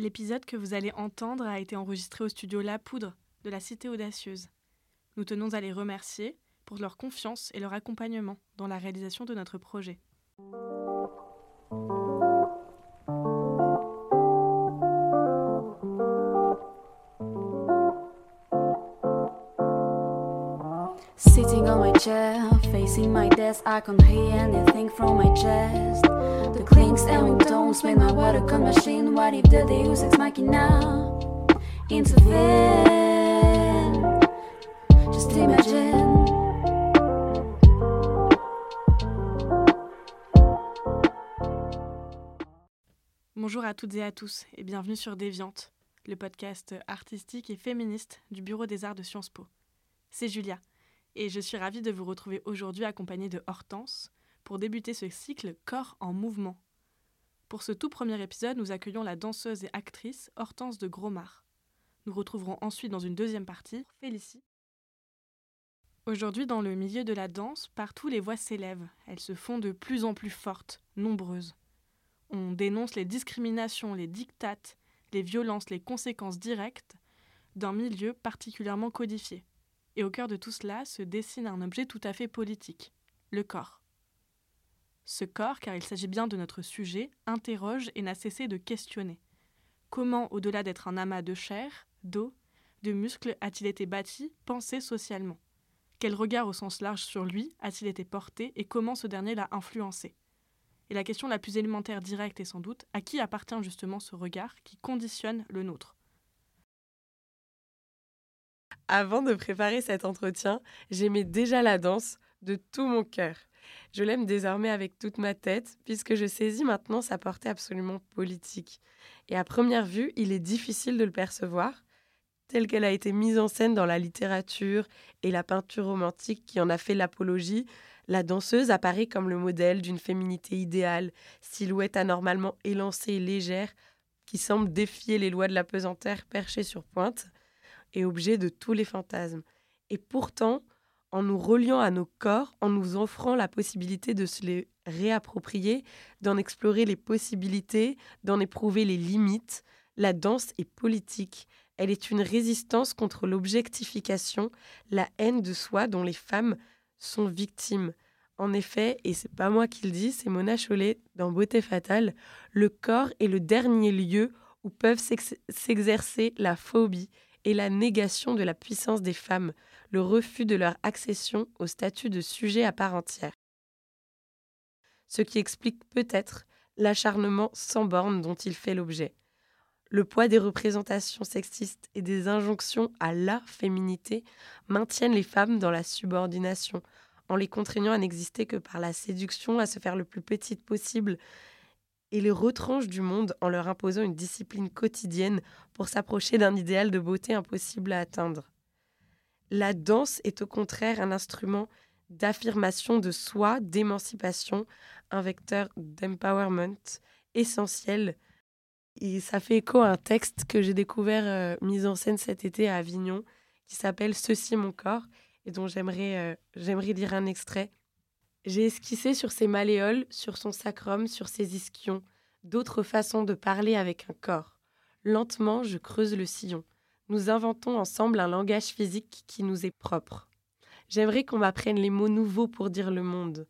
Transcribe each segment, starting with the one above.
L'épisode que vous allez entendre a été enregistré au studio La Poudre de la Cité Audacieuse. Nous tenons à les remercier pour leur confiance et leur accompagnement dans la réalisation de notre projet. Sitting on my chair, facing my desk, I can't hear anything from my chest. The clinks and tones make my watercolor machine. What if the Deus Ex Machina intervene? Just imagine. Bonjour à toutes et à tous et bienvenue sur Déviantes, le podcast artistique et féministe du Bureau des Arts de Sciences Po. C'est Julia. Et je suis ravie de vous retrouver aujourd'hui accompagnée de Hortense pour débuter ce cycle Corps en mouvement. Pour ce tout premier épisode, nous accueillons la danseuse et actrice Hortense de Gromard. Nous retrouverons ensuite dans une deuxième partie Félicie. Aujourd'hui, dans le milieu de la danse, partout les voix s'élèvent. Elles se font de plus en plus fortes, nombreuses. On dénonce les discriminations, les dictates, les violences, les conséquences directes d'un milieu particulièrement codifié. Et au cœur de tout cela se dessine un objet tout à fait politique, le corps. Ce corps, car il s'agit bien de notre sujet, interroge et n'a cessé de questionner. Comment, au-delà d'être un amas de chair, d'eau, de muscles, a-t-il été bâti, pensé socialement ? Quel regard au sens large sur lui a-t-il été porté et comment ce dernier l'a influencé ? Et la question la plus élémentaire directe est sans doute, à qui appartient justement ce regard qui conditionne le nôtre ? Avant de préparer cet entretien, j'aimais déjà la danse de tout mon cœur. Je l'aime désormais avec toute ma tête, puisque je saisis maintenant sa portée absolument politique. Et à première vue, il est difficile de le percevoir, telle qu'elle a été mise en scène dans la littérature et la peinture romantique qui en a fait l'apologie. La danseuse apparaît comme le modèle d'une féminité idéale, silhouette anormalement élancée et légère, qui semble défier les lois de la pesanteur perchée sur pointe. Et objet de tous les fantasmes. Et pourtant, en nous reliant à nos corps, en nous offrant la possibilité de se les réapproprier, d'en explorer les possibilités, d'en éprouver les limites, la danse est politique. Elle est une résistance contre l'objectification, la haine de soi dont les femmes sont victimes. En effet, et c'est pas moi qui le dis, c'est Mona Chollet dans Beauté fatale, le corps est le dernier lieu où peuvent s'exercer la phobie et la négation de la puissance des femmes, le refus de leur accession au statut de sujet à part entière. Ce qui explique peut-être l'acharnement sans borne dont il fait l'objet. Le poids des représentations sexistes et des injonctions à la féminité maintiennent les femmes dans la subordination, en les contraignant à n'exister que par la séduction, à se faire le plus petite possible, et les retranche du monde en leur imposant une discipline quotidienne pour s'approcher d'un idéal de beauté impossible à atteindre. La danse est au contraire un instrument d'affirmation de soi, d'émancipation, un vecteur d'empowerment essentiel. Et ça fait écho à un texte que j'ai découvert mis en scène cet été à Avignon, qui s'appelle « Ceci, mon corps » et dont j'aimerais lire un extrait. J'ai esquissé sur ses malléoles, sur son sacrum, sur ses ischions, d'autres façons de parler avec un corps. Lentement, je creuse le sillon. Nous inventons ensemble un langage physique qui nous est propre. J'aimerais qu'on m'apprenne les mots nouveaux pour dire le monde.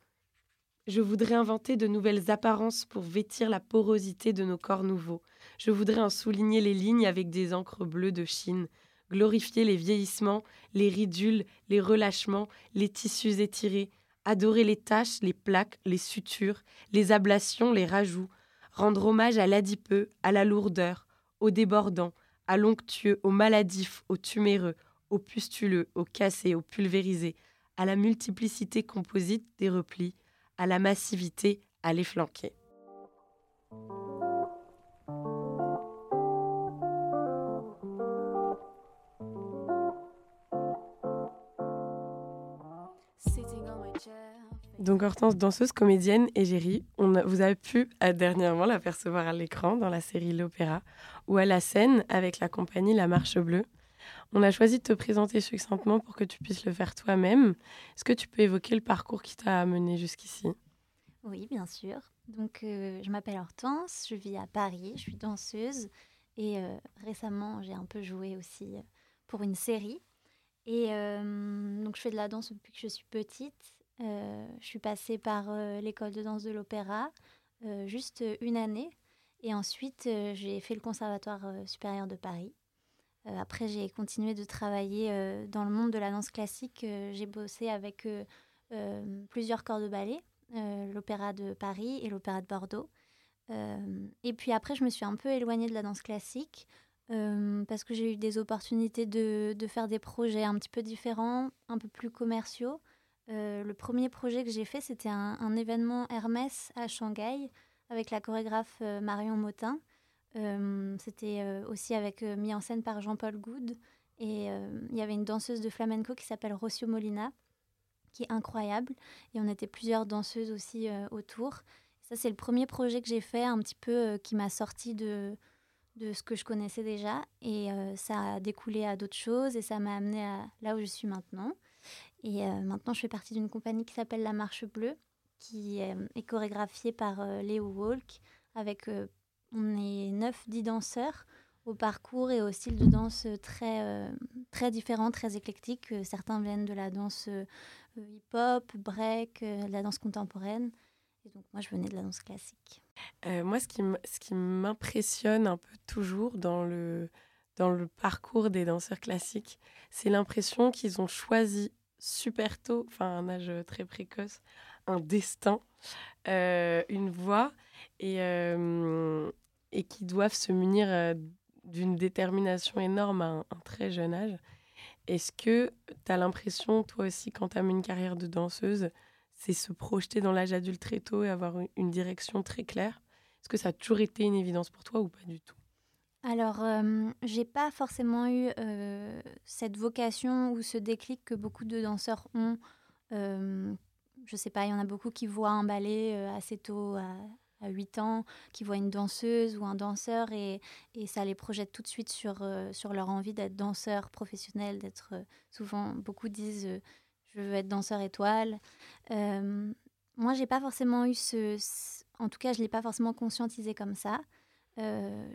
Je voudrais inventer de nouvelles apparences pour vêtir la porosité de nos corps nouveaux. Je voudrais en souligner les lignes avec des encres bleues de Chine. Glorifier les vieillissements, les ridules, les relâchements, les tissus étirés. Adorer les taches, les plaques, les sutures, les ablations, les rajouts, rendre hommage à l'adipeux, à la lourdeur, aux débordants, à l'onctueux, aux maladifs, aux tuméreux, aux pustuleux, aux cassés, aux pulvérisés, à la multiplicité composite des replis, à la massivité, à l'efflanqué. Donc Hortense, danseuse, comédienne et gérie, vous avez pu dernièrement l'apercevoir à l'écran dans la série L'Opéra ou à la scène avec la compagnie La Marche Bleue. On a choisi de te présenter succinctement pour que tu puisses le faire toi-même. Est-ce que tu peux évoquer le parcours qui t'a amené jusqu'ici ? Oui, bien sûr. Donc je m'appelle Hortense, je vis à Paris, je suis danseuse Et récemment, j'ai un peu joué aussi pour une série. Et donc, je fais de la danse depuis que je suis petite. Je suis passée par l'école de danse de l'Opéra, juste une année. Et ensuite, j'ai fait le Conservatoire supérieur de Paris. Après, j'ai continué de travailler dans le monde de la danse classique. J'ai bossé avec plusieurs corps de ballet, l'Opéra de Paris et l'Opéra de Bordeaux. Et puis après, je me suis un peu éloignée de la danse classique parce que j'ai eu des opportunités de faire des projets un petit peu différents, un peu plus commerciaux. Le premier projet que j'ai fait, c'était un événement Hermès à Shanghai avec la chorégraphe Marion Motin. C'était aussi avec mis en scène par Jean-Paul Goud. Et il y avait une danseuse de flamenco qui s'appelle Rocio Molina, qui est incroyable. Et on était plusieurs danseuses aussi autour. Ça, c'est le premier projet que j'ai fait, un petit peu qui m'a sorti de ce que je connaissais déjà. Et ça a découlé à d'autres choses et ça m'a amenée à là où je suis maintenant. Et maintenant, je fais partie d'une compagnie qui s'appelle La Marche Bleue, qui est chorégraphiée par Léo Walk. Avec, on est 9-10 danseurs au parcours et au style de danse très, très différent, très éclectique. Certains viennent de la danse hip-hop, break, de la danse contemporaine. Et donc, moi, je venais de la danse classique. Moi, ce qui m'impressionne un peu toujours dans le parcours des danseurs classiques, c'est l'impression qu'ils ont choisi super tôt, enfin à un âge très précoce, un destin, une voie, et qui doivent se munir d'une détermination énorme à un très jeune âge. Est-ce que tu as l'impression, toi aussi, quand tu as une carrière de danseuse, c'est se projeter dans l'âge adulte très tôt et avoir une direction très claire. Est-ce que ça a toujours été une évidence pour toi ou pas du tout ? Alors, j'ai pas forcément eu cette vocation ou ce déclic que beaucoup de danseurs ont. Je sais pas, il y en a beaucoup qui voient un ballet assez tôt, à 8 ans, qui voient une danseuse ou un danseur et ça les projette tout de suite sur leur envie d'être danseur professionnel, d'être souvent, beaucoup disent... je veux être danseur étoile. Moi, j'ai pas forcément eu en tout cas, je l'ai pas forcément conscientisé comme ça.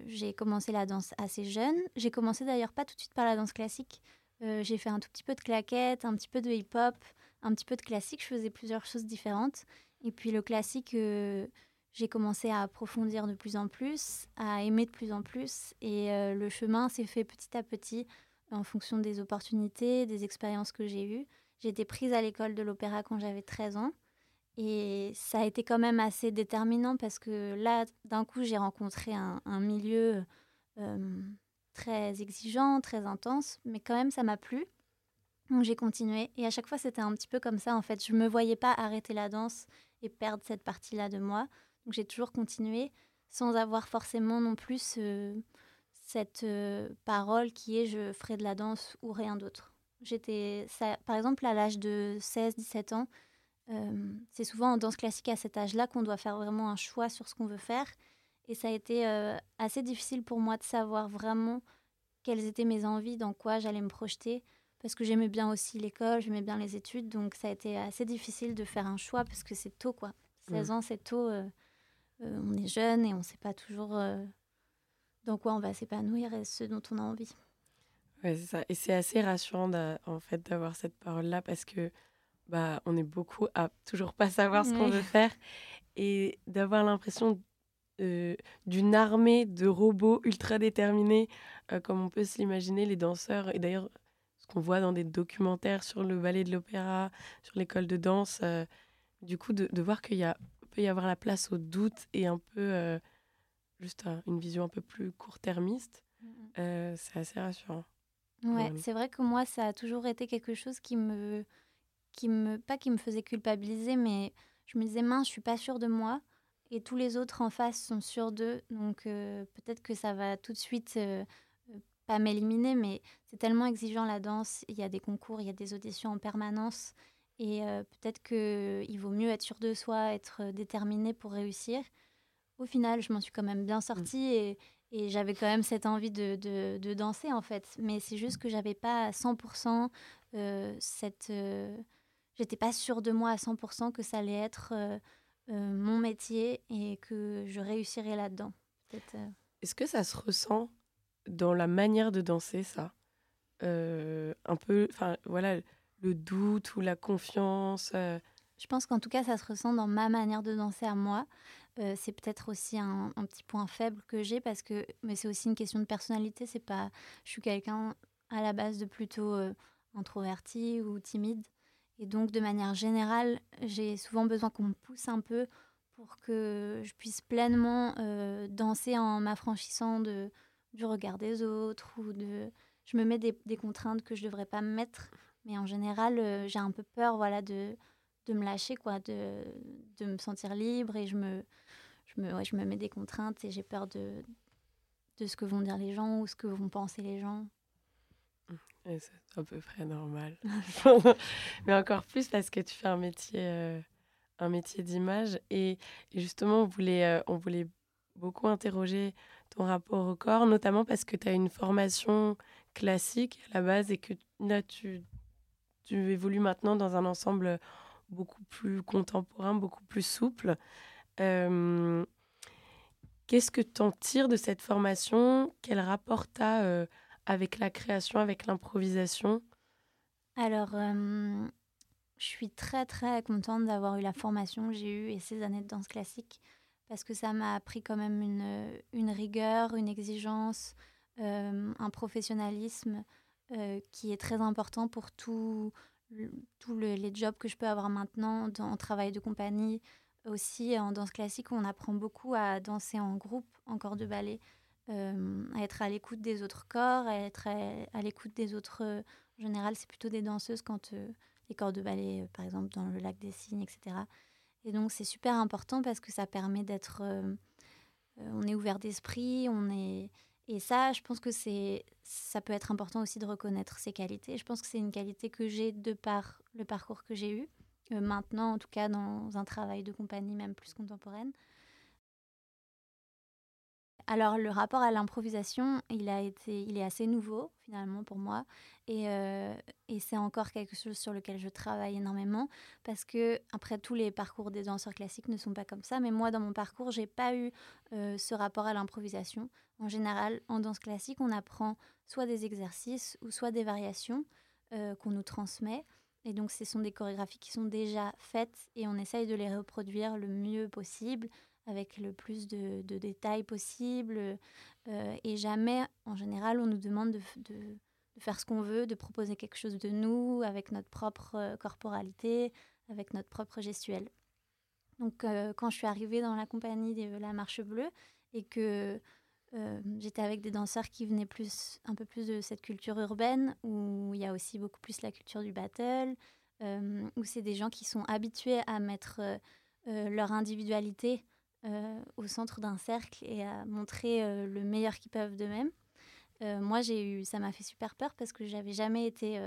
J'ai commencé la danse assez jeune. J'ai commencé d'ailleurs pas tout de suite par la danse classique. J'ai fait un tout petit peu de claquettes, un petit peu de hip-hop, un petit peu de classique. Je faisais plusieurs choses différentes. Et puis le classique, j'ai commencé à approfondir de plus en plus, à aimer de plus en plus. Et le chemin s'est fait petit à petit en fonction des opportunités, des expériences que j'ai eues. J'ai été prise à l'école de l'Opéra quand j'avais 13 ans et ça a été quand même assez déterminant parce que là, d'un coup, j'ai rencontré un milieu très exigeant, très intense, mais quand même, ça m'a plu. Donc, j'ai continué et à chaque fois, c'était un petit peu comme ça. En fait, je ne me voyais pas arrêter la danse et perdre cette partie-là de moi. Donc, j'ai toujours continué sans avoir forcément non plus cette parole qui est « je ferai de la danse ou rien d'autre ». Par exemple, à l'âge de 16-17 ans, c'est souvent en danse classique à cet âge-là qu'on doit faire vraiment un choix sur ce qu'on veut faire. Et ça a été assez difficile pour moi de savoir vraiment quelles étaient mes envies, dans quoi j'allais me projeter. Parce que j'aimais bien aussi l'école, j'aimais bien les études. Donc, ça a été assez difficile de faire un choix parce que c'est tôt, quoi. 16 ans, c'est tôt. On est jeune et on ne sait pas toujours dans quoi on va s'épanouir et ce dont on a envie. Ouais, c'est ça. Et c'est assez rassurant en fait, d'avoir cette parole-là parce que on est beaucoup à toujours pas savoir ce qu'on veut faire et d'avoir l'impression d'une armée de robots ultra déterminés comme on peut se l'imaginer, les danseurs. Et d'ailleurs, ce qu'on voit dans des documentaires sur le ballet de l'opéra, sur l'école de danse, du coup, de voir qu'il peut y avoir la place au doute et un peu juste une vision un peu plus court-termiste, c'est assez rassurant. Ouais, c'est vrai que moi, ça a toujours été quelque chose pas qui me faisait culpabiliser, mais je me disais, mince, je suis pas sûre de moi, et tous les autres en face sont sûrs d'eux, donc peut-être que ça va tout de suite pas m'éliminer, mais c'est tellement exigeant la danse, il y a des concours, il y a des auditions en permanence, et peut-être qu'il vaut mieux être sûr de soi, être déterminé pour réussir. Au final, je m'en suis quand même bien sortie, et j'avais quand même cette envie de danser, en fait. Mais c'est juste que je n'avais pas à 100% je n'étais pas sûre de moi à 100% que ça allait être mon métier et que je réussirais là-dedans. Peut-être. Est-ce que ça se ressent dans la manière de danser, ça. Un peu, enfin, voilà, le doute ou la confiance. Je pense qu'en tout cas, ça se ressent dans ma manière de danser à moi. C'est peut-être aussi un petit point faible que j'ai, parce que, mais c'est aussi une question de personnalité. C'est pas, je suis quelqu'un à la base de plutôt introverti ou timide. Et donc, de manière générale, j'ai souvent besoin qu'on me pousse un peu pour que je puisse pleinement danser en m'affranchissant du regard des autres. Je me mets des contraintes que je ne devrais pas me mettre. Mais en général, j'ai un peu peur, voilà, de me lâcher, quoi, de me sentir libre. Et je me mets des contraintes et j'ai peur de ce que vont dire les gens ou ce que vont penser les gens. Et c'est à peu près normal. Mais encore plus parce que tu fais un métier d'image. Et justement, on voulait beaucoup interroger ton rapport au corps, notamment parce que tu as une formation classique à la base et que là, tu évolues maintenant dans un ensemble beaucoup plus contemporain, beaucoup plus souple. Qu'est-ce que tu en tires de cette formation ? Quel rapport tu as avec la création, avec l'improvisation ? Alors, je suis très, très contente d'avoir eu la formation que j'ai eue et ces années de danse classique, parce que ça m'a appris quand même une rigueur, une exigence, un professionnalisme qui est très important pour tous les jobs que je peux avoir maintenant en travail de compagnie. Aussi, en danse classique, on apprend beaucoup à danser en groupe, en corps de ballet, à être à l'écoute des autres corps, à être à l'écoute des autres... en général, c'est plutôt des danseuses quand les corps de ballet, par exemple, dans le lac des cygnes, etc. Et donc, c'est super important parce que ça permet d'être... on est ouvert d'esprit, Et ça, je pense que ça peut être important aussi de reconnaître ces qualités. Je pense que c'est une qualité que j'ai de par le parcours que j'ai eu, maintenant, en tout cas, dans un travail de compagnie même plus contemporaine. Alors, le rapport à l'improvisation, il est assez nouveau, finalement, pour moi. Et c'est encore quelque chose sur lequel je travaille énormément. Parce que, après, tous les parcours des danseurs classiques ne sont pas comme ça. Mais moi, dans mon parcours, je n'ai pas eu ce rapport à l'improvisation. En général, en danse classique, on apprend soit des exercices ou soit des variations qu'on nous transmet. Et donc, ce sont des chorégraphies qui sont déjà faites et on essaye de les reproduire le mieux possible, avec le plus de détails possible. Et jamais, en général, on nous demande de faire ce qu'on veut, de proposer quelque chose de nous, avec notre propre corporalité, avec notre propre gestuelle. Donc, quand je suis arrivée dans la compagnie de La Marche Bleue et que j'étais avec des danseurs qui venaient un peu plus de cette culture urbaine, où il y a aussi beaucoup plus la culture du battle, où c'est des gens qui sont habitués à mettre leur individualité au centre d'un cercle et à montrer le meilleur qu'ils peuvent d'eux-mêmes. Moi, ça m'a fait super peur parce que je n'avais jamais été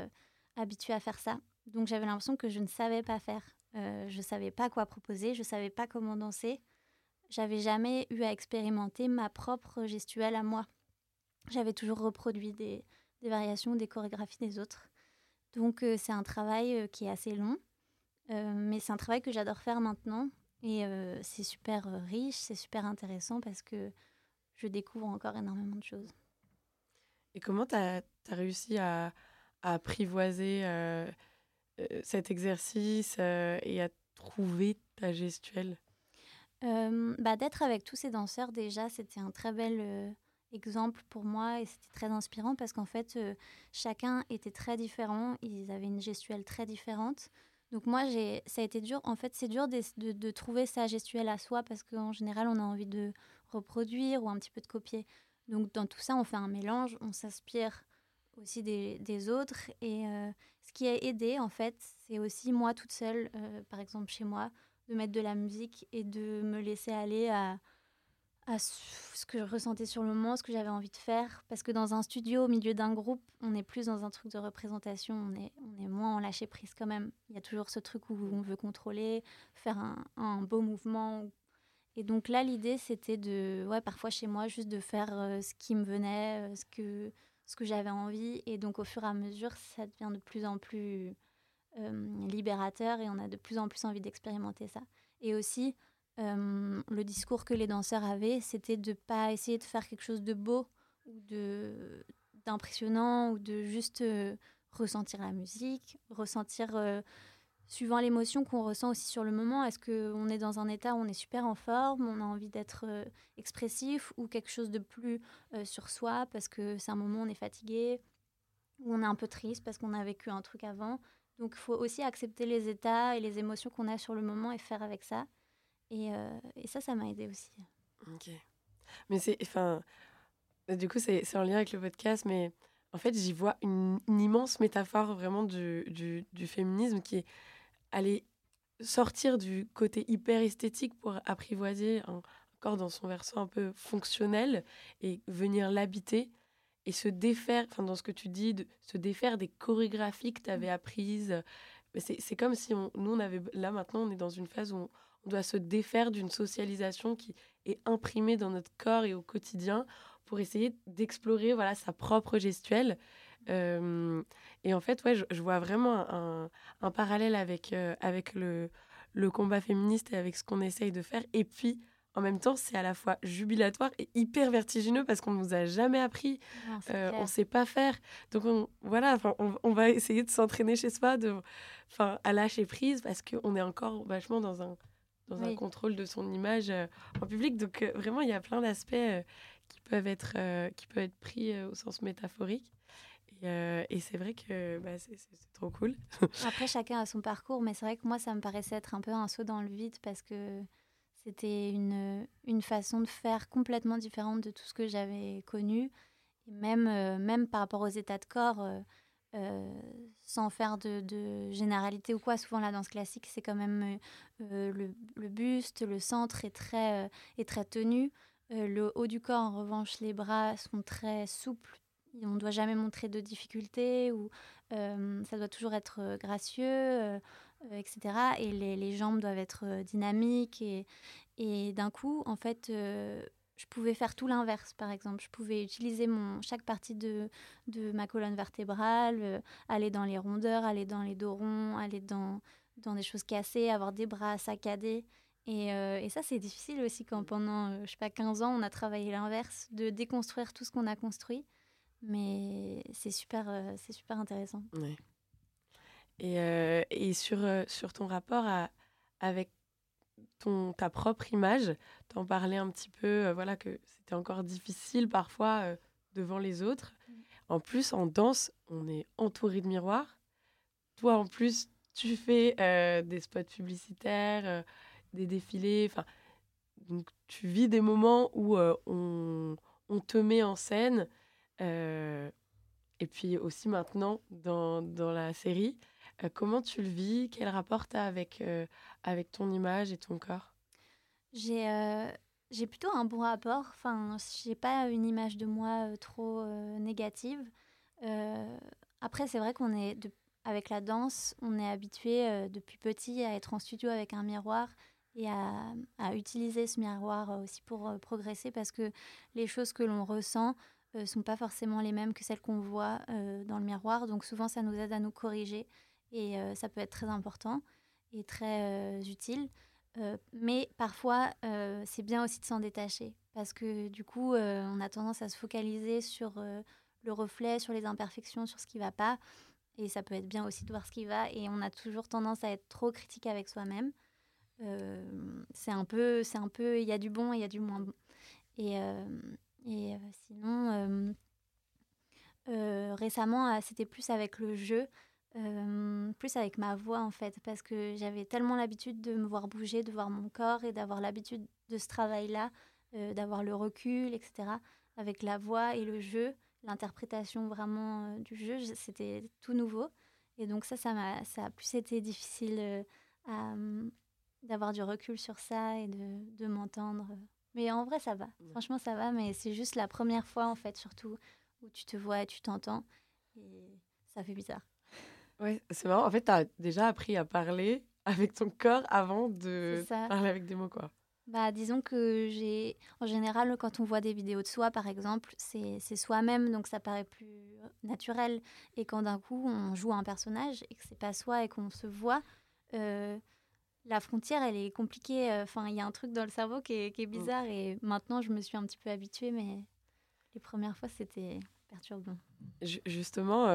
habituée à faire ça. Donc, j'avais l'impression que je ne savais pas faire. Je ne savais pas quoi proposer, je ne savais pas comment danser. Je n'avais jamais eu à expérimenter ma propre gestuelle à moi. J'avais toujours reproduit des variations, des chorégraphies des autres. Donc, c'est un travail qui est assez long, mais c'est un travail que j'adore faire maintenant. Et c'est super riche, c'est super intéressant parce que je découvre encore énormément de choses. Et comment tu as réussi à apprivoiser cet exercice et à trouver ta gestuelle ? D'être avec tous ces danseurs, déjà, c'était un très bel exemple pour moi et c'était très inspirant parce qu'en fait, chacun était très différent, ils avaient une gestuelle très différente. Donc moi, ça a été dur. En fait, c'est dur de trouver sa gestuelle à soi parce qu'en général, on a envie de reproduire ou un petit peu de copier. Donc dans tout ça, on fait un mélange, on s'inspire aussi des autres. Et ce qui a aidé, en fait, c'est aussi moi toute seule, par exemple chez moi, de mettre de la musique et de me laisser aller à ce que je ressentais sur le moment, ce que j'avais envie de faire. Parce que dans un studio, au milieu d'un groupe, on est plus dans un truc de représentation, on est moins en lâcher prise quand même. Il y a toujours ce truc où on veut contrôler, faire un beau mouvement. Et donc là, l'idée, c'était parfois chez moi, juste de faire ce qui me venait, ce que j'avais envie. Et donc, au fur et à mesure, ça devient de plus en plus libérateur et on a de plus en plus envie d'expérimenter ça. Et aussi... le discours que les danseurs avaient, c'était de ne pas essayer de faire quelque chose de beau ou d'impressionnant, ou de juste ressentir la musique, ressentir suivant l'émotion qu'on ressent aussi sur le moment. Est-ce qu'on est dans un état où on est super en forme, on a envie d'être expressif, ou quelque chose de plus sur soi parce que c'est un moment où on est fatigué, où on est un peu triste parce qu'on a vécu un truc avant. Donc il faut aussi accepter les états et les émotions qu'on a sur le moment et faire avec ça. Et ça, ça m'a aidée aussi. Ok. Mais c'est, enfin, du coup, c'est en lien avec le podcast, mais en fait, j'y vois une immense métaphore vraiment du féminisme qui est aller sortir du côté hyper esthétique pour apprivoiser un corps dans son versant un peu fonctionnel et venir l'habiter et se défaire, enfin, dans ce que tu dis, de se défaire des chorégraphies que tu avais apprises. Mais c'est comme si on avait, là maintenant, on est dans une phase où on doit se défaire d'une socialisation qui est imprimée dans notre corps et au quotidien pour essayer d'explorer, voilà, sa propre gestuelle. Et en fait, ouais, je vois vraiment un parallèle avec le combat féministe et avec ce qu'on essaye de faire. Et puis, en même temps, c'est à la fois jubilatoire et hyper vertigineux parce qu'on ne nous a jamais appris. Non, on ne sait pas faire. Donc, on va essayer de s'entraîner chez soi à lâcher prise parce qu'on est encore vachement dans un contrôle de son image en public. Donc, vraiment, il y a plein d'aspects qui peuvent être pris au sens métaphorique. Et c'est vrai que c'est trop cool. Après, chacun a son parcours, mais c'est vrai que moi, ça me paraissait être un peu un saut dans le vide parce que c'était une façon de faire complètement différente de tout ce que j'avais connu. Et même par rapport aux états de corps, sans faire de généralité ou quoi. Souvent, la danse classique, c'est quand même le buste, le centre est très tenu. Le haut du corps, en revanche, les bras sont très souples. On ne doit jamais montrer de difficultés ou ça doit toujours être gracieux, etc. Et les jambes doivent être dynamiques. Et d'un coup, en fait, je pouvais faire tout l'inverse, par exemple. Je pouvais utiliser chaque partie de ma colonne vertébrale, aller dans les rondeurs, aller dans les dos ronds, aller dans des choses cassées, avoir des bras saccadés. Et ça, c'est difficile aussi quand pendant, 15 ans, on a travaillé l'inverse, de déconstruire tout ce qu'on a construit. Mais c'est super intéressant. Ouais. Et sur ton rapport avec ta propre image, t'en parlais un petit peu, que c'était encore difficile parfois devant les autres. Mmh. En plus, en danse, on est entouré de miroirs. Toi, en plus, tu fais des spots publicitaires, des défilés. Donc, tu vis des moments où on te met en scène. Et puis aussi maintenant dans la série, comment tu le vis? Quel rapport tu as avec ton image et ton corps? J'ai plutôt un bon rapport. Enfin, j'ai pas une image de moi trop négative. Après, c'est vrai qu'on est avec la danse, on est habitué depuis petit à être en studio avec un miroir et à utiliser ce miroir aussi pour progresser parce que les choses que l'on ressent sont pas forcément les mêmes que celles qu'on voit dans le miroir. Donc souvent, ça nous aide à nous corriger et ça peut être très important et très utile. Mais parfois, c'est bien aussi de s'en détacher parce que du coup, on a tendance à se focaliser sur le reflet, sur les imperfections, sur ce qui va pas. Et ça peut être bien aussi de voir ce qui va. Et on a toujours tendance à être trop critique avec soi-même. C'est un peu, il y a du bon et il y a du moins bon. Et sinon, récemment, c'était plus avec le jeu, plus avec ma voix en fait, parce que j'avais tellement l'habitude de me voir bouger, de voir mon corps et d'avoir l'habitude de ce travail-là, d'avoir le recul, etc. Avec la voix et le jeu, l'interprétation vraiment du jeu, c'était tout nouveau. Et donc ça a plus été difficile d'avoir du recul sur ça et de m'entendre. Mais en vrai, ça va. Franchement, ça va. Mais c'est juste la première fois, en fait, surtout, où tu te vois et tu t'entends. Et ça fait bizarre. Ouais, c'est marrant. En fait, tu as déjà appris à parler avec ton corps avant de parler avec des mots, quoi. Bah, disons que en général, quand on voit des vidéos de soi, par exemple, c'est soi-même, donc ça paraît plus naturel. Et quand d'un coup, on joue un personnage et que c'est pas soi et qu'on se voit... La frontière, elle est compliquée. Enfin, il y a un truc dans le cerveau qui est bizarre. Et maintenant, je me suis un petit peu habituée, mais les premières fois, c'était perturbant. Justement,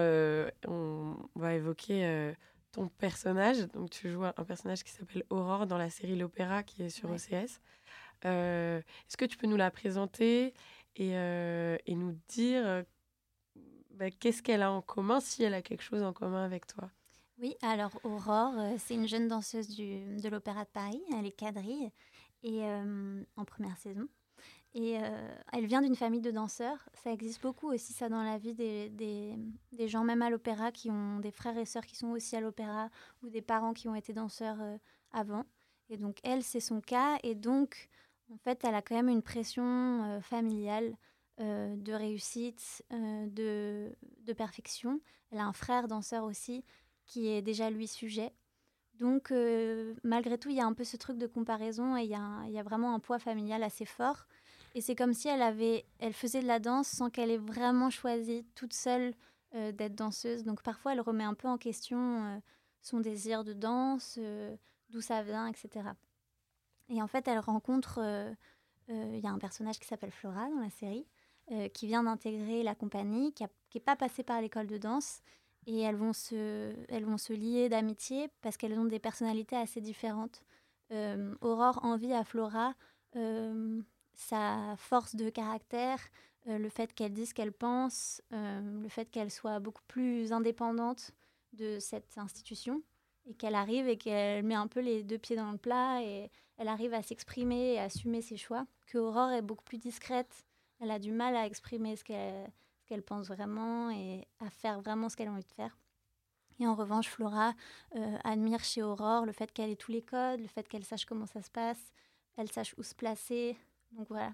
on va évoquer ton personnage. Donc, tu joues un personnage qui s'appelle Aurore dans la série L'Opéra, qui est sur OCS. Est-ce que tu peux nous la présenter et nous dire qu'est-ce qu'elle a en commun, si elle a quelque chose en commun avec toi? Oui, alors Aurore, c'est une jeune danseuse de l'Opéra de Paris. Elle est quadrille et, en première saison. Et elle vient d'une famille de danseurs. Ça existe beaucoup aussi, ça, dans la vie des gens, même à l'opéra, qui ont des frères et sœurs qui sont aussi à l'opéra ou des parents qui ont été danseurs avant. Et donc, elle, c'est son cas. Et donc, en fait, elle a quand même une pression familiale de réussite, de perfection. Elle a un frère danseur aussi qui est déjà, lui, sujet. Donc, malgré tout, il y a un peu ce truc de comparaison et il y a vraiment un poids familial assez fort. Et c'est comme si elle faisait de la danse sans qu'elle ait vraiment choisi toute seule d'être danseuse. Donc parfois, elle remet un peu en question son désir de danse, d'où ça vient, etc. Et en fait, elle rencontre... y a un personnage qui s'appelle Flora dans la série, qui vient d'intégrer la compagnie, qui n'est pas passée par l'école de danse. Et elles vont se lier d'amitié parce qu'elles ont des personnalités assez différentes. Aurore envie à Flora... sa force de caractère, le fait qu'elle dise ce qu'elle pense, le fait qu'elle soit beaucoup plus indépendante de cette institution et qu'elle arrive et qu'elle met un peu les deux pieds dans le plat et elle arrive à s'exprimer et à assumer ses choix. Que Aurore est beaucoup plus discrète, elle a du mal à exprimer ce qu'elle pense vraiment et à faire vraiment ce qu'elle a envie de faire. Et en revanche, Flora admire chez Aurore le fait qu'elle ait tous les codes, le fait qu'elle sache comment ça se passe, elle sache où se placer... Donc voilà,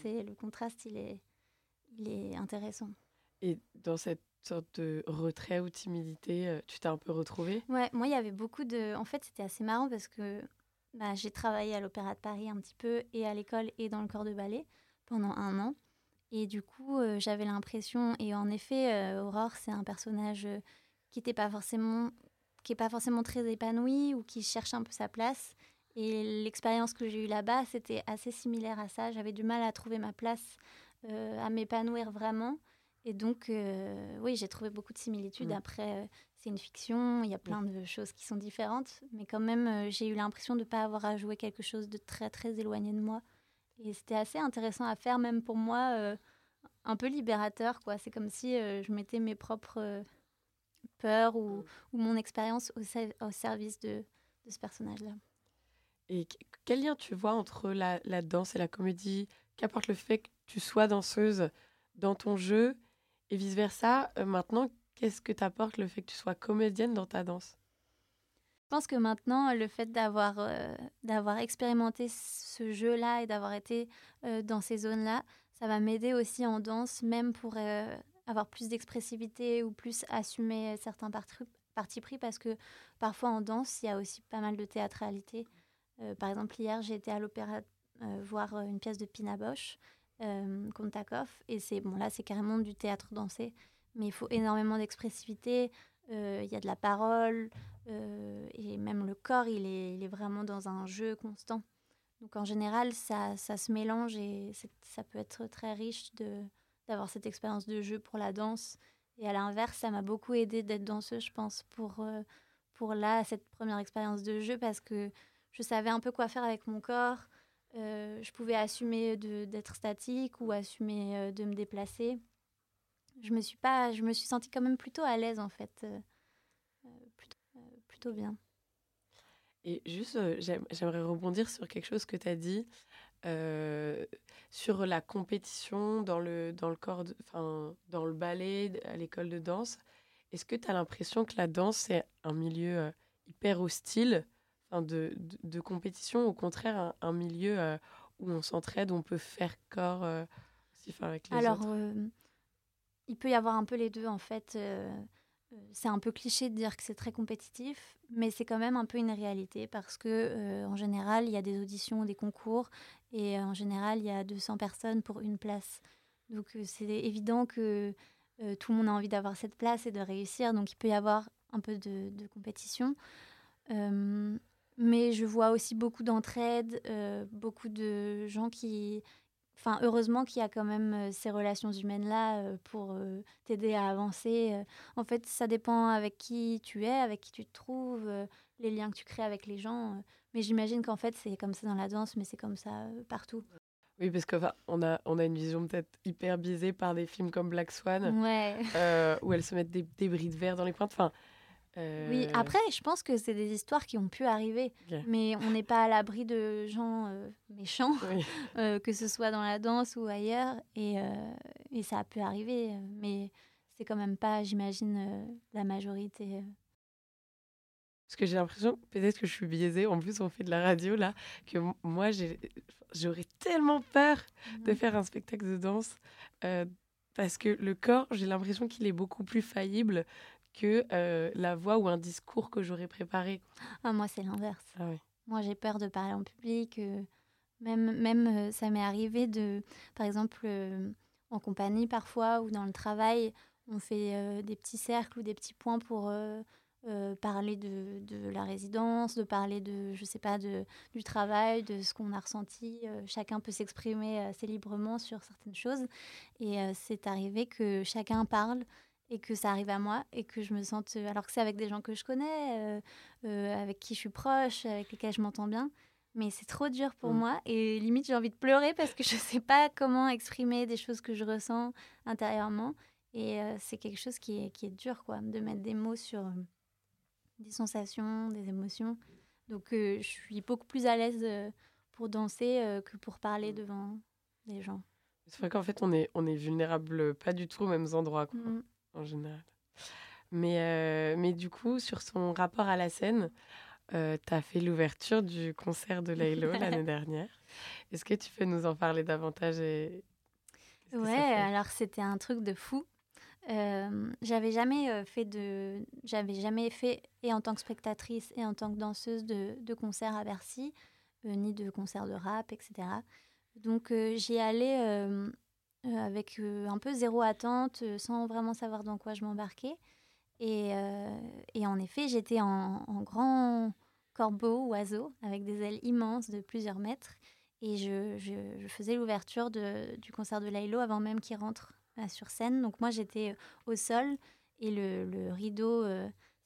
c'est le contraste, il est intéressant. Et dans cette sorte de retrait ou timidité, tu t'es un peu retrouvée? Ouais, moi il y avait beaucoup de... En fait, c'était assez marrant parce que j'ai travaillé à l'Opéra de Paris un petit peu et à l'école et dans le corps de ballet pendant un an. Et du coup, j'avais l'impression... Et en effet, Aurore, c'est un personnage qui n'est pas forcément très épanoui ou qui cherche un peu sa place. Et l'expérience que j'ai eue là-bas, c'était assez similaire à ça. J'avais du mal à trouver ma place, à m'épanouir vraiment. Et donc, oui, j'ai trouvé beaucoup de similitudes. Après, c'est une fiction, il y a plein de choses qui sont différentes. Mais quand même, j'ai eu l'impression de ne pas avoir à jouer quelque chose de très, très éloigné de moi. Et c'était assez intéressant à faire, même pour moi, un peu libérateur, quoi. C'est comme si je mettais mes propres peurs ou mon expérience au service de ce personnage-là. Et quel lien tu vois entre la danse et la comédie? Qu'apporte le fait que tu sois danseuse dans ton jeu et vice-versa? Maintenant, qu'est-ce que t'apporte le fait que tu sois comédienne dans ta danse? Je pense que maintenant, le fait d'avoir expérimenté ce jeu-là et d'avoir été dans ces zones-là, ça va m'aider aussi en danse, même pour avoir plus d'expressivité ou plus assumer certains partis pris, parce que parfois en danse, il y a aussi pas mal de théâtralité. Par exemple, hier, j'ai été à l'opéra voir une pièce de Pina Bausch, Contakov, et c'est carrément du théâtre dansé, mais il faut énormément d'expressivité, il y a de la parole, et même le corps, il est vraiment dans un jeu constant. Donc en général, ça se mélange et ça peut être très riche d'avoir cette expérience de jeu pour la danse. Et à l'inverse, ça m'a beaucoup aidée d'être danseuse, je pense, pour cette première expérience de jeu, parce que je savais un peu quoi faire avec mon corps. Je pouvais assumer d'être statique ou assumer de me déplacer. Je me suis sentie quand même plutôt à l'aise, en fait. Plutôt bien. Et juste, j'aimerais rebondir sur quelque chose que tu as dit sur la compétition dans le ballet, à l'école de danse. Est-ce que tu as l'impression que la danse, c'est un milieu hyper hostile? De compétition, au contraire, un milieu où on s'entraide, où on peut faire corps aussi, avec les autres. Alors, il peut y avoir un peu les deux, en fait. C'est un peu cliché de dire que c'est très compétitif, mais c'est quand même un peu une réalité parce que, en général, il y a des auditions, des concours, et en général, il y a 200 personnes pour une place. Donc, c'est évident que tout le monde a envie d'avoir cette place et de réussir, donc il peut y avoir un peu de compétition. Mais je vois aussi beaucoup d'entraide, beaucoup de gens qui Enfin, heureusement qu'il y a quand même ces relations humaines-là pour t'aider à avancer. En fait, ça dépend avec qui tu es, avec qui tu te trouves, les liens que tu crées avec les gens. Mais j'imagine qu'en fait, c'est comme ça dans la danse, mais c'est comme ça partout. Oui, parce qu'on a une vision peut-être hyper biaisée par des films comme Black Swan, ouais. Où elles se mettent des débris de verre dans les coins. Enfin, oui, après, je pense que c'est des histoires qui ont pu arriver, okay. Mais on n'est pas à l'abri de gens méchants, oui. Que ce soit dans la danse ou ailleurs, et ça a pu arriver, mais c'est quand même pas, j'imagine, la majorité. Parce que j'ai l'impression, peut-être que je suis biaisée, en plus on fait de la radio là, que moi j'aurais tellement peur de faire un spectacle de danse, parce que le corps, j'ai l'impression qu'il est beaucoup plus faillible que la voix ou un discours que j'aurais préparé. Ah, moi, c'est l'inverse. Ah oui. Moi, j'ai peur de parler en public. Même ça m'est arrivé de... Par exemple, en compagnie parfois ou dans le travail, on fait des petits cercles ou des petits points pour parler de la résidence, de parler de, je sais pas, du travail, de ce qu'on a ressenti. Chacun peut s'exprimer assez librement sur certaines choses. Et c'est arrivé que chacun parle et que ça arrive à moi, et que je me sente... Alors que c'est avec des gens que je connais, avec qui je suis proche, avec lesquels je m'entends bien, mais c'est trop dur pour moi, et limite j'ai envie de pleurer parce que je ne sais pas comment exprimer des choses que je ressens intérieurement, et c'est quelque chose qui est dur, quoi, de mettre des mots sur des sensations, des émotions. Donc je suis beaucoup plus à l'aise pour danser que pour parler devant des gens. C'est vrai qu'en fait, on est vulnérable pas du tout aux mêmes endroits, quoi. En général. Mais du coup, sur son rapport à la scène, tu as fait l'ouverture du concert de Laylo l'année dernière. Est-ce que tu peux nous en parler davantage et... Ouais, alors c'était un truc de fou. J'avais jamais fait, et en tant que spectatrice et en tant que danseuse, de concert à Bercy, ni de concert de rap, etc. Donc j'y allais... avec un peu zéro attente, sans vraiment savoir dans quoi je m'embarquais. Et en effet, j'étais en grand corbeau, oiseau, avec des ailes immenses de plusieurs mètres. Et je faisais l'ouverture du concert de Laylo avant même qu'il rentre sur scène. Donc moi, j'étais au sol et le rideau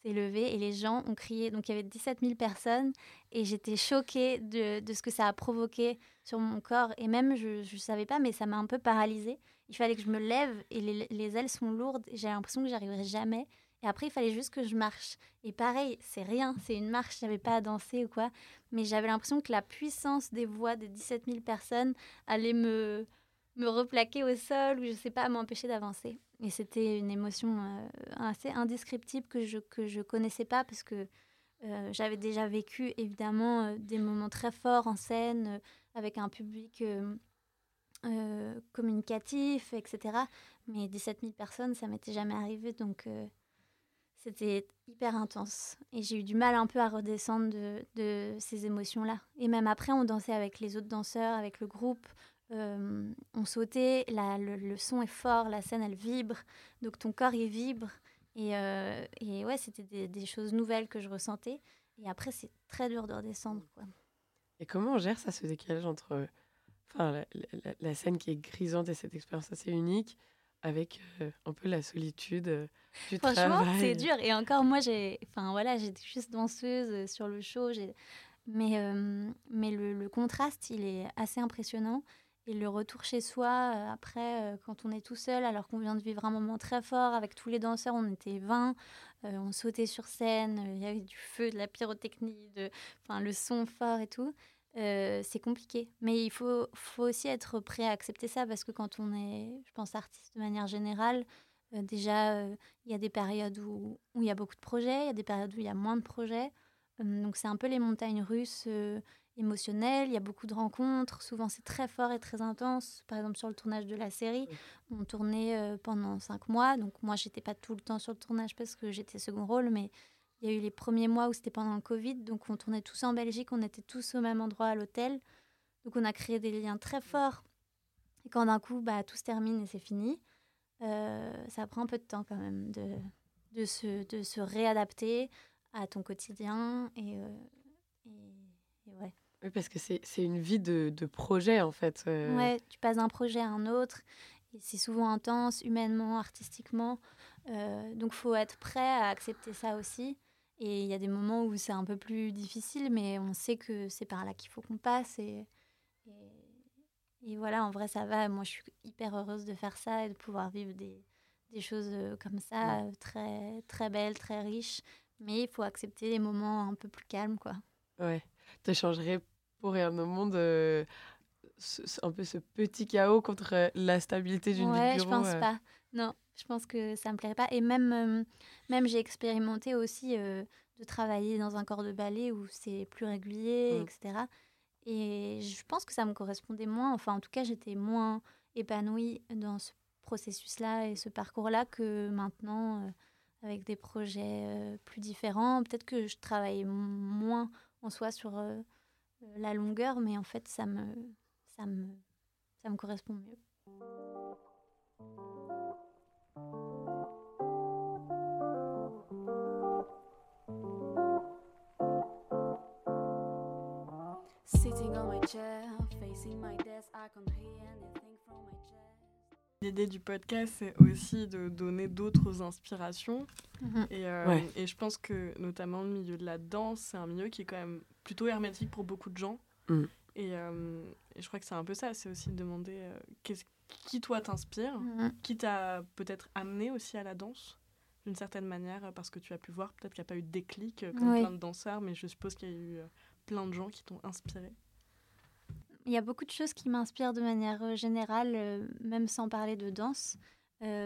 s'est levé et les gens ont crié. Donc il y avait 17 000 personnes et j'étais choquée de ce que ça a provoqué sur mon corps, et même je savais pas, mais ça m'a un peu paralysée. Il fallait que je me lève et les ailes sont lourdes et j'ai l'impression que j'arriverais jamais, et après il fallait juste que je marche, et pareil, c'est rien, c'est une marche, j'avais pas à danser ou quoi, mais j'avais l'impression que la puissance des voix des 17 000 personnes allait me replaquer au sol, ou je sais pas, m'empêcher d'avancer, et c'était une émotion assez indescriptible que je connaissais pas, parce que j'avais déjà vécu évidemment des moments très forts en scène, avec un public communicatif, etc. Mais 17 000 personnes, ça m'était jamais arrivé, donc c'était hyper intense. Et j'ai eu du mal un peu à redescendre de ces émotions-là. Et même après, on dansait avec les autres danseurs, avec le groupe, on sautait, le son est fort, la scène elle vibre, donc ton corps il vibre. Et ouais, c'était des choses nouvelles que je ressentais. Et après, c'est très dur de redescendre, quoi. Et comment on gère ça, ce décalage entre la scène qui est grisante et cette expérience assez unique, avec un peu la solitude du travail. Franchement, c'est dur. Et encore, moi, j'étais juste danseuse sur le show. Mais le contraste, il est assez impressionnant. Et le retour chez soi, après, quand on est tout seul, alors qu'on vient de vivre un moment très fort avec tous les danseurs, on était 20, on sautait sur scène, il y avait du feu, de la pyrotechnie, le son fort et tout, c'est compliqué. Mais il faut aussi être prêt à accepter ça, parce que quand on est, je pense, artiste de manière générale, déjà, il y a des périodes où il y a beaucoup de projets, il y a des périodes où il y a moins de projets. Donc c'est un peu les montagnes russes... émotionnel, il y a beaucoup de rencontres, souvent c'est très fort et très intense. Par exemple, sur le tournage de la série, on tournait pendant 5 mois, donc moi j'étais pas tout le temps sur le tournage parce que j'étais second rôle, mais il y a eu les premiers mois où c'était pendant le Covid, donc on tournait tous en Belgique, on était tous au même endroit à l'hôtel, donc on a créé des liens très forts, et quand d'un coup tout se termine et c'est fini, ça prend un peu de temps quand même de se réadapter à ton quotidien, et ouais. Oui, parce que c'est une vie de projet, en fait. Ouais, tu passes d'un projet à un autre. Et c'est souvent intense, humainement, artistiquement. Donc, il faut être prêt à accepter ça aussi. Et il y a des moments où c'est un peu plus difficile, mais on sait que c'est par là qu'il faut qu'on passe. Et voilà, en vrai, ça va. Moi, je suis hyper heureuse de faire ça et de pouvoir vivre des choses comme ça, très, très belles, très riches. Mais il faut accepter les moments un peu plus calmes, quoi. Ouais. T'échangerais pour rien au monde un peu ce petit chaos contre la stabilité d'une vie de bureau. Ouais, je pense pas. Non, je pense que ça me plairait pas. Et même j'ai expérimenté aussi de travailler dans un corps de ballet où c'est plus régulier, etc. Et je pense que ça me correspondait moins. Enfin, en tout cas, j'étais moins épanouie dans ce processus-là et ce parcours-là que maintenant, avec des projets plus différents. Peut-être que je travaillais moins en soi sur la longueur, mais en fait, ça me correspond mieux. Sitting on my chair, facing my desk, I can't hear anything from my chair. L'idée du podcast, c'est aussi de donner d'autres inspirations. Et je pense que, notamment, le milieu de la danse, c'est un milieu qui est quand même plutôt hermétique pour beaucoup de gens. Et je crois que c'est un peu ça. C'est aussi de demander qui, toi, t'inspire, qui t'a peut-être amené aussi à la danse, d'une certaine manière, parce que tu as pu voir, peut-être qu'il n'y a pas eu de déclic, comme plein de danseurs, mais je suppose qu'il y a eu plein de gens qui t'ont inspiré. Il y a beaucoup de choses qui m'inspirent de manière générale, même sans parler de danse,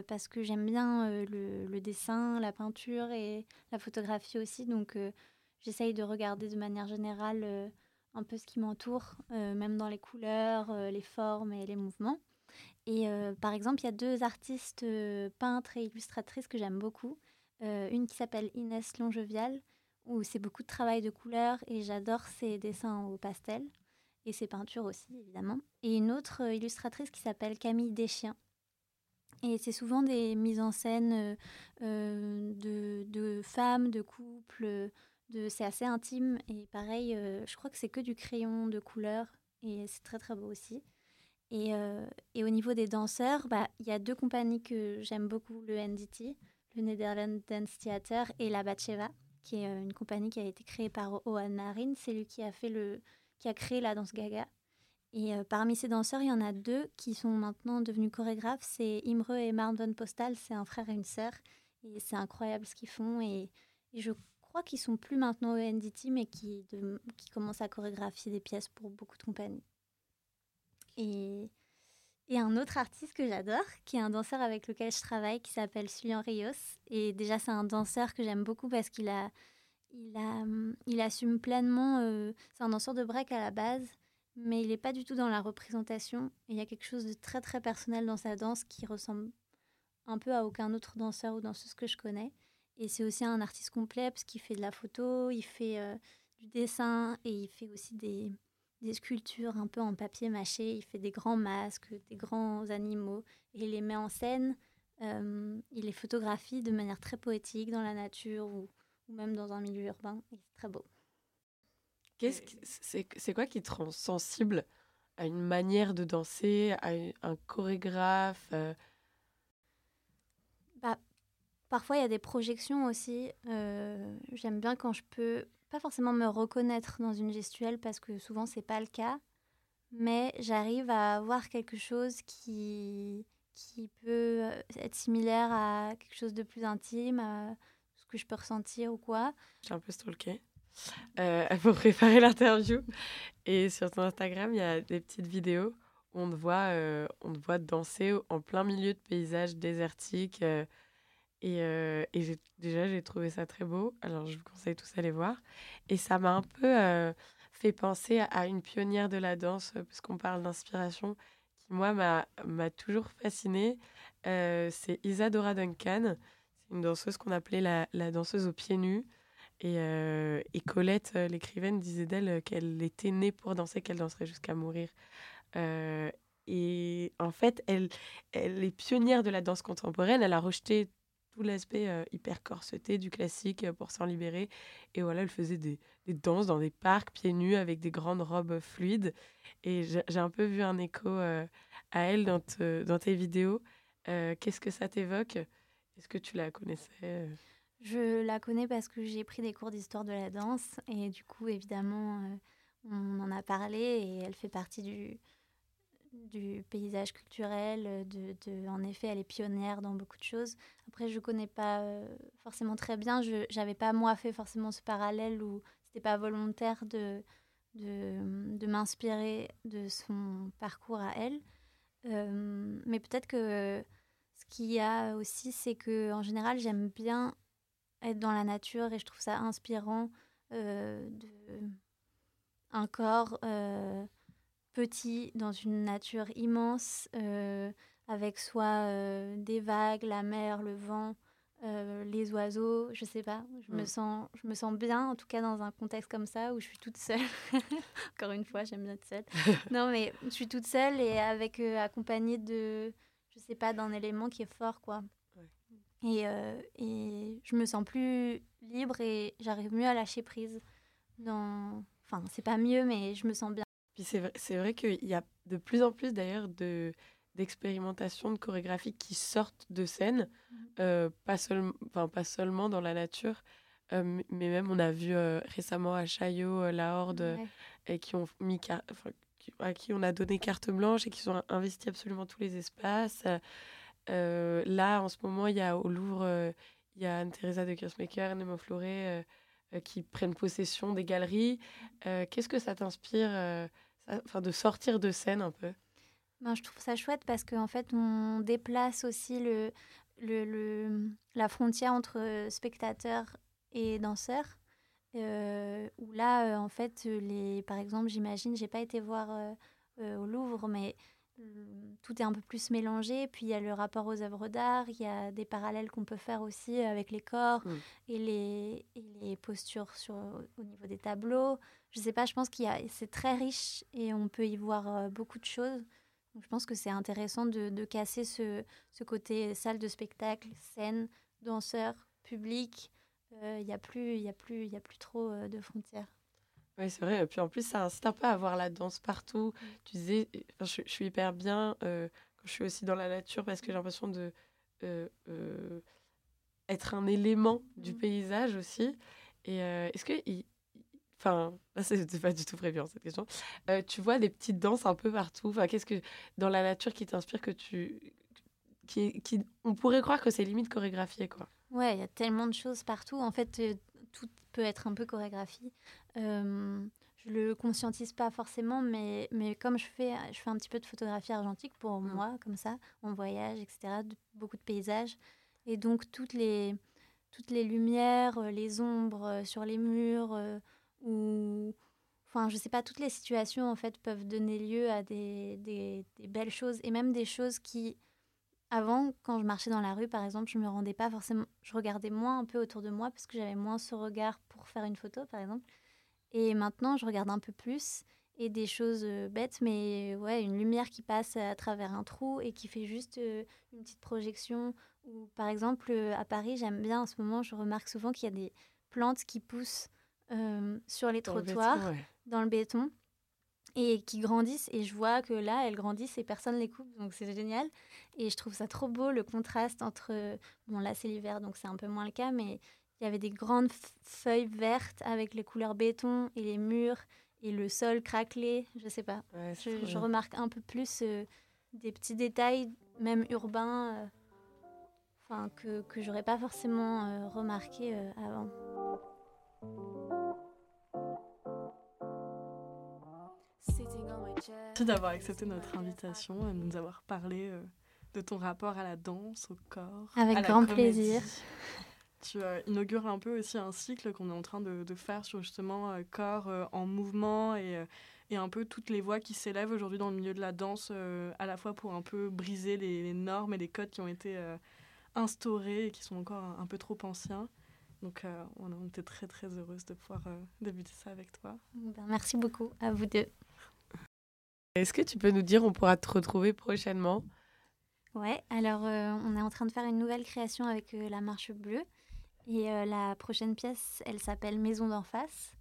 parce que j'aime bien le dessin, la peinture et la photographie aussi. Donc, j'essaye de regarder de manière générale un peu ce qui m'entoure, même dans les couleurs, les formes et les mouvements. Et par exemple, il y a deux artistes peintres et illustratrices que j'aime beaucoup. Une qui s'appelle Inès Longevial, où c'est beaucoup de travail de couleurs et j'adore ses dessins au pastel. Et ses peintures aussi, évidemment. Et une autre illustratrice qui s'appelle Camille Deschiens. Et c'est souvent des mises en scène de femmes, de couples. C'est assez intime. Et pareil, je crois que c'est que du crayon de couleur. Et c'est très, très beau aussi. Et au niveau des danseurs, y a deux compagnies que j'aime beaucoup. Le NDT, le Netherlands Dance Theater, et la Batsheva, qui est une compagnie qui a été créée par Ohad Naharin. C'est lui qui a créé la danse gaga. Et parmi ces danseurs, il y en a deux qui sont maintenant devenus chorégraphes. C'est Imre et Marlon Postal, c'est un frère et une sœur. Et c'est incroyable ce qu'ils font. Et je crois qu'ils sont plus maintenant au NDT, mais qui commencent à chorégraphier des pièces pour beaucoup de compagnies. Et un autre artiste que j'adore, qui est un danseur avec lequel je travaille, qui s'appelle Sulian Rios. Et déjà, c'est un danseur que j'aime beaucoup parce qu'il a... Il assume pleinement, c'est un danseur de break à la base, mais il n'est pas du tout dans la représentation. Il y a quelque chose de très très personnel dans sa danse qui ressemble un peu à aucun autre danseur ou danseuse que je connais. Et c'est aussi un artiste complet parce qu'il fait de la photo, il fait du dessin et il fait aussi des sculptures un peu en papier mâché. Il fait des grands masques, des grands animaux et il les met en scène. Il les photographie de manière très poétique dans la nature ou même dans un milieu urbain, et c'est très beau. C'est quoi qui te rend sensible à une manière de danser, à un chorégraphe Parfois, il y a des projections aussi. J'aime bien quand je peux pas forcément me reconnaître dans une gestuelle, parce que souvent, c'est pas le cas, mais j'arrive à voir quelque chose qui peut être similaire à quelque chose de plus intime, que je peux ressentir ou quoi. J'ai un peu stalké pour préparer l'interview. Et sur ton Instagram, il y a des petites vidéos où on te voit danser en plein milieu de paysages désertiques. Et j'ai trouvé ça très beau. Alors, je vous conseille tous d'aller voir. Et ça m'a un peu fait penser à une pionnière de la danse, puisqu'on parle d'inspiration, qui, moi, m'a toujours fascinée. C'est Isadora Duncan. Une danseuse qu'on appelait la danseuse aux pieds nus. Et Colette, l'écrivaine, disait d'elle qu'elle était née pour danser, qu'elle danserait jusqu'à mourir. Et en fait, elle est pionnière de la danse contemporaine. Elle a rejeté tout l'aspect hyper corseté du classique pour s'en libérer. Et voilà, elle faisait des danses dans des parcs, pieds nus, avec des grandes robes fluides. Et j'ai un peu vu un écho à elle dans tes vidéos. Qu'est-ce que ça t'évoque? Est-ce que tu la connaissais? Je la connais parce que j'ai pris des cours d'histoire de la danse. Et du coup, évidemment, on en a parlé et elle fait partie du paysage culturel, en effet, elle est pionnière dans beaucoup de choses. Après, je ne connais pas forcément très bien. Je n'avais pas, moi, fait forcément ce parallèle où ce n'était pas volontaire de m'inspirer de son parcours à elle. Mais peut-être que ce qu'il y a aussi, c'est qu'en général, j'aime bien être dans la nature et je trouve ça inspirant, un corps... petit, dans une nature immense, avec soit des vagues, la mer, le vent, les oiseaux, je sais pas. Je me sens bien, en tout cas dans un contexte comme ça, où je suis toute seule. Encore une fois, j'aime bien être seule. Non, mais je suis toute seule et accompagnée de, je sais pas, d'un élément qui est fort, quoi. Ouais. Et je me sens plus libre et j'arrive mieux à lâcher prise. Enfin, c'est pas mieux, mais je me sens bien. Puis c'est vrai qu'il y a de plus en plus d'ailleurs d'expérimentations, de chorégraphies qui sortent de scène, pas seulement dans la nature, mais même on a vu récemment à Chaillot, La Horde, et qui ont mis à qui on a donné carte blanche et qui ont investi absolument tous les espaces. Là, en ce moment, il y a au Louvre, il y a Anne-Theresa de Kersmaker, Nemo Floré... qui prennent possession des galeries. Qu'est-ce que ça t'inspire de sortir de scène un peu? Je trouve ça chouette parce qu'en fait, on déplace aussi la frontière entre spectateurs et danseurs. Où là, en fait, par exemple, j'imagine, j'ai pas été voir au Louvre, mais tout est un peu plus mélangé. Puis il y a le rapport aux œuvres d'art, il y a des parallèles qu'on peut faire aussi avec les corps et les postures au niveau des tableaux. Je sais pas, je pense c'est très riche et on peut y voir beaucoup de choses. Donc, je pense que c'est intéressant de casser ce côté salle de spectacle, scène, danseur, public. Il y a plus trop de frontières. Oui, c'est vrai. Et puis en plus, ça incite un peu à voir la danse partout. Tu disais, je suis hyper bien quand je suis aussi dans la nature parce que j'ai l'impression de être un élément du paysage aussi. Et est-ce que, là, c'est pas du tout prévu cette question. Tu vois des petites danses un peu partout. Enfin, qu'est-ce que dans la nature qui t'inspire on pourrait croire que c'est limite chorégraphié, quoi. Ouais, il y a tellement de choses partout. En fait, tout peut être un peu chorégraphié. Je le conscientise pas forcément, mais comme je fais un petit peu de photographie argentique pour moi, comme ça, on voyage, etc., beaucoup de paysages. Et donc, toutes les lumières, les ombres sur les murs, je sais pas, toutes les situations, en fait, peuvent donner lieu à des belles choses et même des choses qui... Avant, quand je marchais dans la rue, par exemple, je me rendais pas forcément... Je regardais moins un peu autour de moi parce que j'avais moins ce regard pour faire une photo, par exemple. Et maintenant, je regarde un peu plus et des choses bêtes, mais ouais, une lumière qui passe à travers un trou et qui fait juste une petite projection. Ou par exemple, à Paris, j'aime bien en ce moment, je remarque souvent qu'il y a des plantes qui poussent sur les trottoirs, dans le béton, et qui grandissent, et je vois que là, elles grandissent et personne ne les coupe, donc c'est génial. Et je trouve ça trop beau, le contraste entre... Bon, là, c'est l'hiver, donc c'est un peu moins le cas, mais il y avait des grandes feuilles vertes avec les couleurs béton et les murs et le sol craquelé, je sais pas. Ouais, je remarque un peu plus des petits détails, même urbains, que j'aurais pas forcément remarqué avant. Merci d'avoir accepté notre invitation et de nous avoir parlé de ton rapport à la danse, au corps, avec à grand plaisir. Tu inaugures un peu aussi un cycle qu'on est en train de faire sur justement corps en mouvement et un peu toutes les voix qui s'élèvent aujourd'hui dans le milieu de la danse, à la fois pour un peu briser les normes et les codes qui ont été instaurés et qui sont encore un peu trop anciens. Donc, on était très, très heureuse de pouvoir débuter ça avec toi. Merci beaucoup à vous deux. Est-ce que tu peux nous dire où on pourra te retrouver prochainement ? Ouais, alors on est en train de faire une nouvelle création avec La Marche Bleue. Et la prochaine pièce, elle s'appelle Maison d'en face.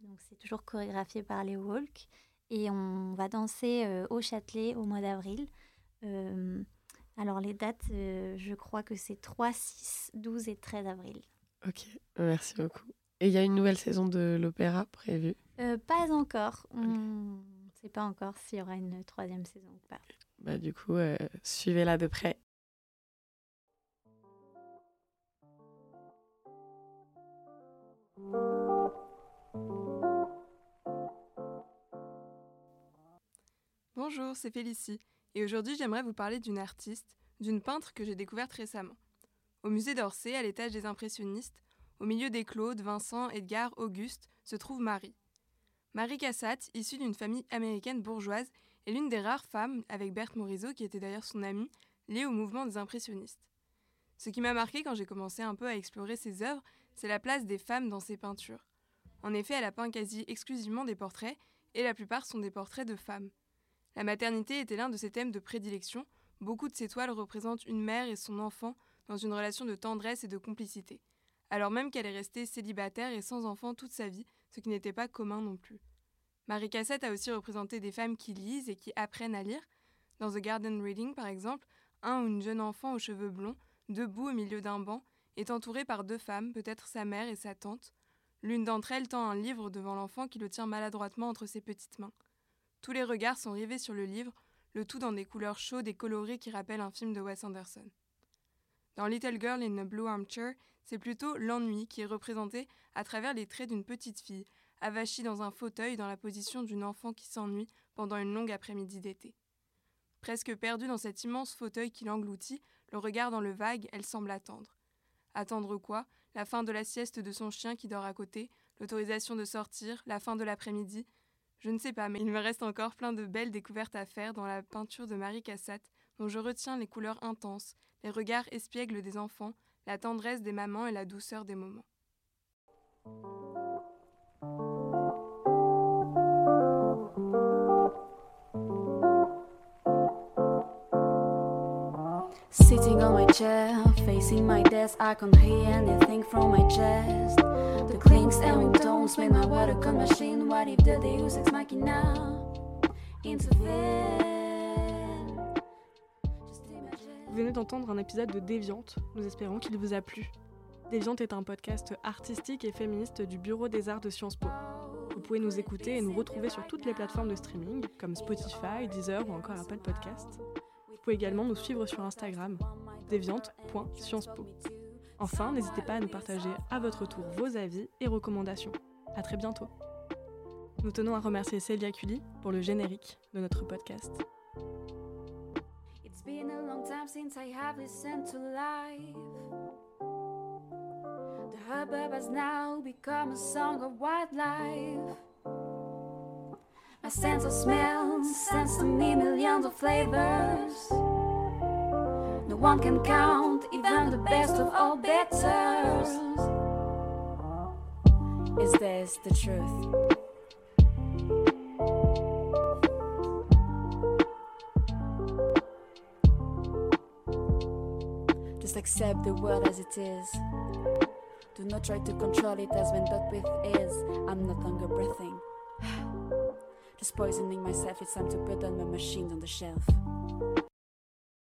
Donc c'est toujours chorégraphié par Léo Walk. Et on va danser au Châtelet au mois d'avril. Alors les dates, je crois que c'est 3, 6, 12 et 13 avril. Ok, merci beaucoup. Et il y a une nouvelle saison de l'opéra prévue ? Pas encore. On ne sait pas encore s'il y aura une troisième saison ou pas. Bah, du coup, suivez-la de près. Bonjour, c'est Félicie. Et aujourd'hui, j'aimerais vous parler d'une artiste, d'une peintre que j'ai découverte récemment. Au musée d'Orsay, à l'étage des impressionnistes, au milieu des Claude, Vincent, Edgar, Auguste, se trouve Marie. Marie Cassatt, issue d'une famille américaine bourgeoise, est l'une des rares femmes, avec Berthe Morisot, qui était d'ailleurs son amie, liée au mouvement des impressionnistes. Ce qui m'a marqué quand j'ai commencé un peu à explorer ses œuvres, c'est la place des femmes dans ses peintures. En effet, elle a peint quasi exclusivement des portraits, et la plupart sont des portraits de femmes. La maternité était l'un de ses thèmes de prédilection. Beaucoup de ses toiles représentent une mère et son enfant dans une relation de tendresse et de complicité, alors même qu'elle est restée célibataire et sans enfant toute sa vie, ce qui n'était pas commun non plus. Marie Cassatt a aussi représenté des femmes qui lisent et qui apprennent à lire. Dans The Garden Reading, par exemple, un ou une jeune enfant aux cheveux blonds, debout au milieu d'un banc, est entourée par deux femmes, peut-être sa mère et sa tante. L'une d'entre elles tend un livre devant l'enfant qui le tient maladroitement entre ses petites mains. Tous les regards sont rivés sur le livre, le tout dans des couleurs chaudes et colorées qui rappellent un film de Wes Anderson. Dans Little Girl in a Blue Armchair, c'est plutôt l'ennui qui est représenté à travers les traits d'une petite fille, avachie dans un fauteuil dans la position d'une enfant qui s'ennuie pendant une longue après-midi d'été. Presque perdue dans cet immense fauteuil qui l'engloutit, le regard dans le vague, elle semble attendre. Attendre quoi ? La fin de la sieste de son chien qui dort à côté, l'autorisation de sortir, la fin de l'après-midi. Je ne sais pas, mais il me reste encore plein de belles découvertes à faire dans la peinture de Marie Cassatt, dont je retiens les couleurs intenses, les regards espiègles des enfants, la tendresse des mamans et la douceur des moments. Sitting on my chair, facing my desk, I can't hear anything from my chest. The clinks and ringtones make my watercolor machine. What if the Deus Ex Machina intervene? Vous venez d'entendre un épisode de Déviantes, nous espérons qu'il vous a plu. Déviantes est un podcast artistique et féministe du Bureau des Arts de Sciences Po. Vous pouvez nous écouter et nous retrouver sur toutes les plateformes de streaming, comme Spotify, Deezer ou encore Apple Podcasts. Vous pouvez également nous suivre sur Instagram, déviante.sciencespo. Enfin, n'hésitez pas à nous partager à votre tour vos avis et recommandations. À très bientôt. Nous tenons à remercier Célia Cully pour le générique de notre podcast. It's been a long time since I have listened to life. The hubbub has now become a song of wildlife. My sense of smell sends to me millions of flavors. No one can count, even the best of all bitters. Is this the truth? Just accept the world as it is. Do not try to control it as when that with is. I'm no longer breathing. Poisoning myself, it's time to put on my machine on the shelf.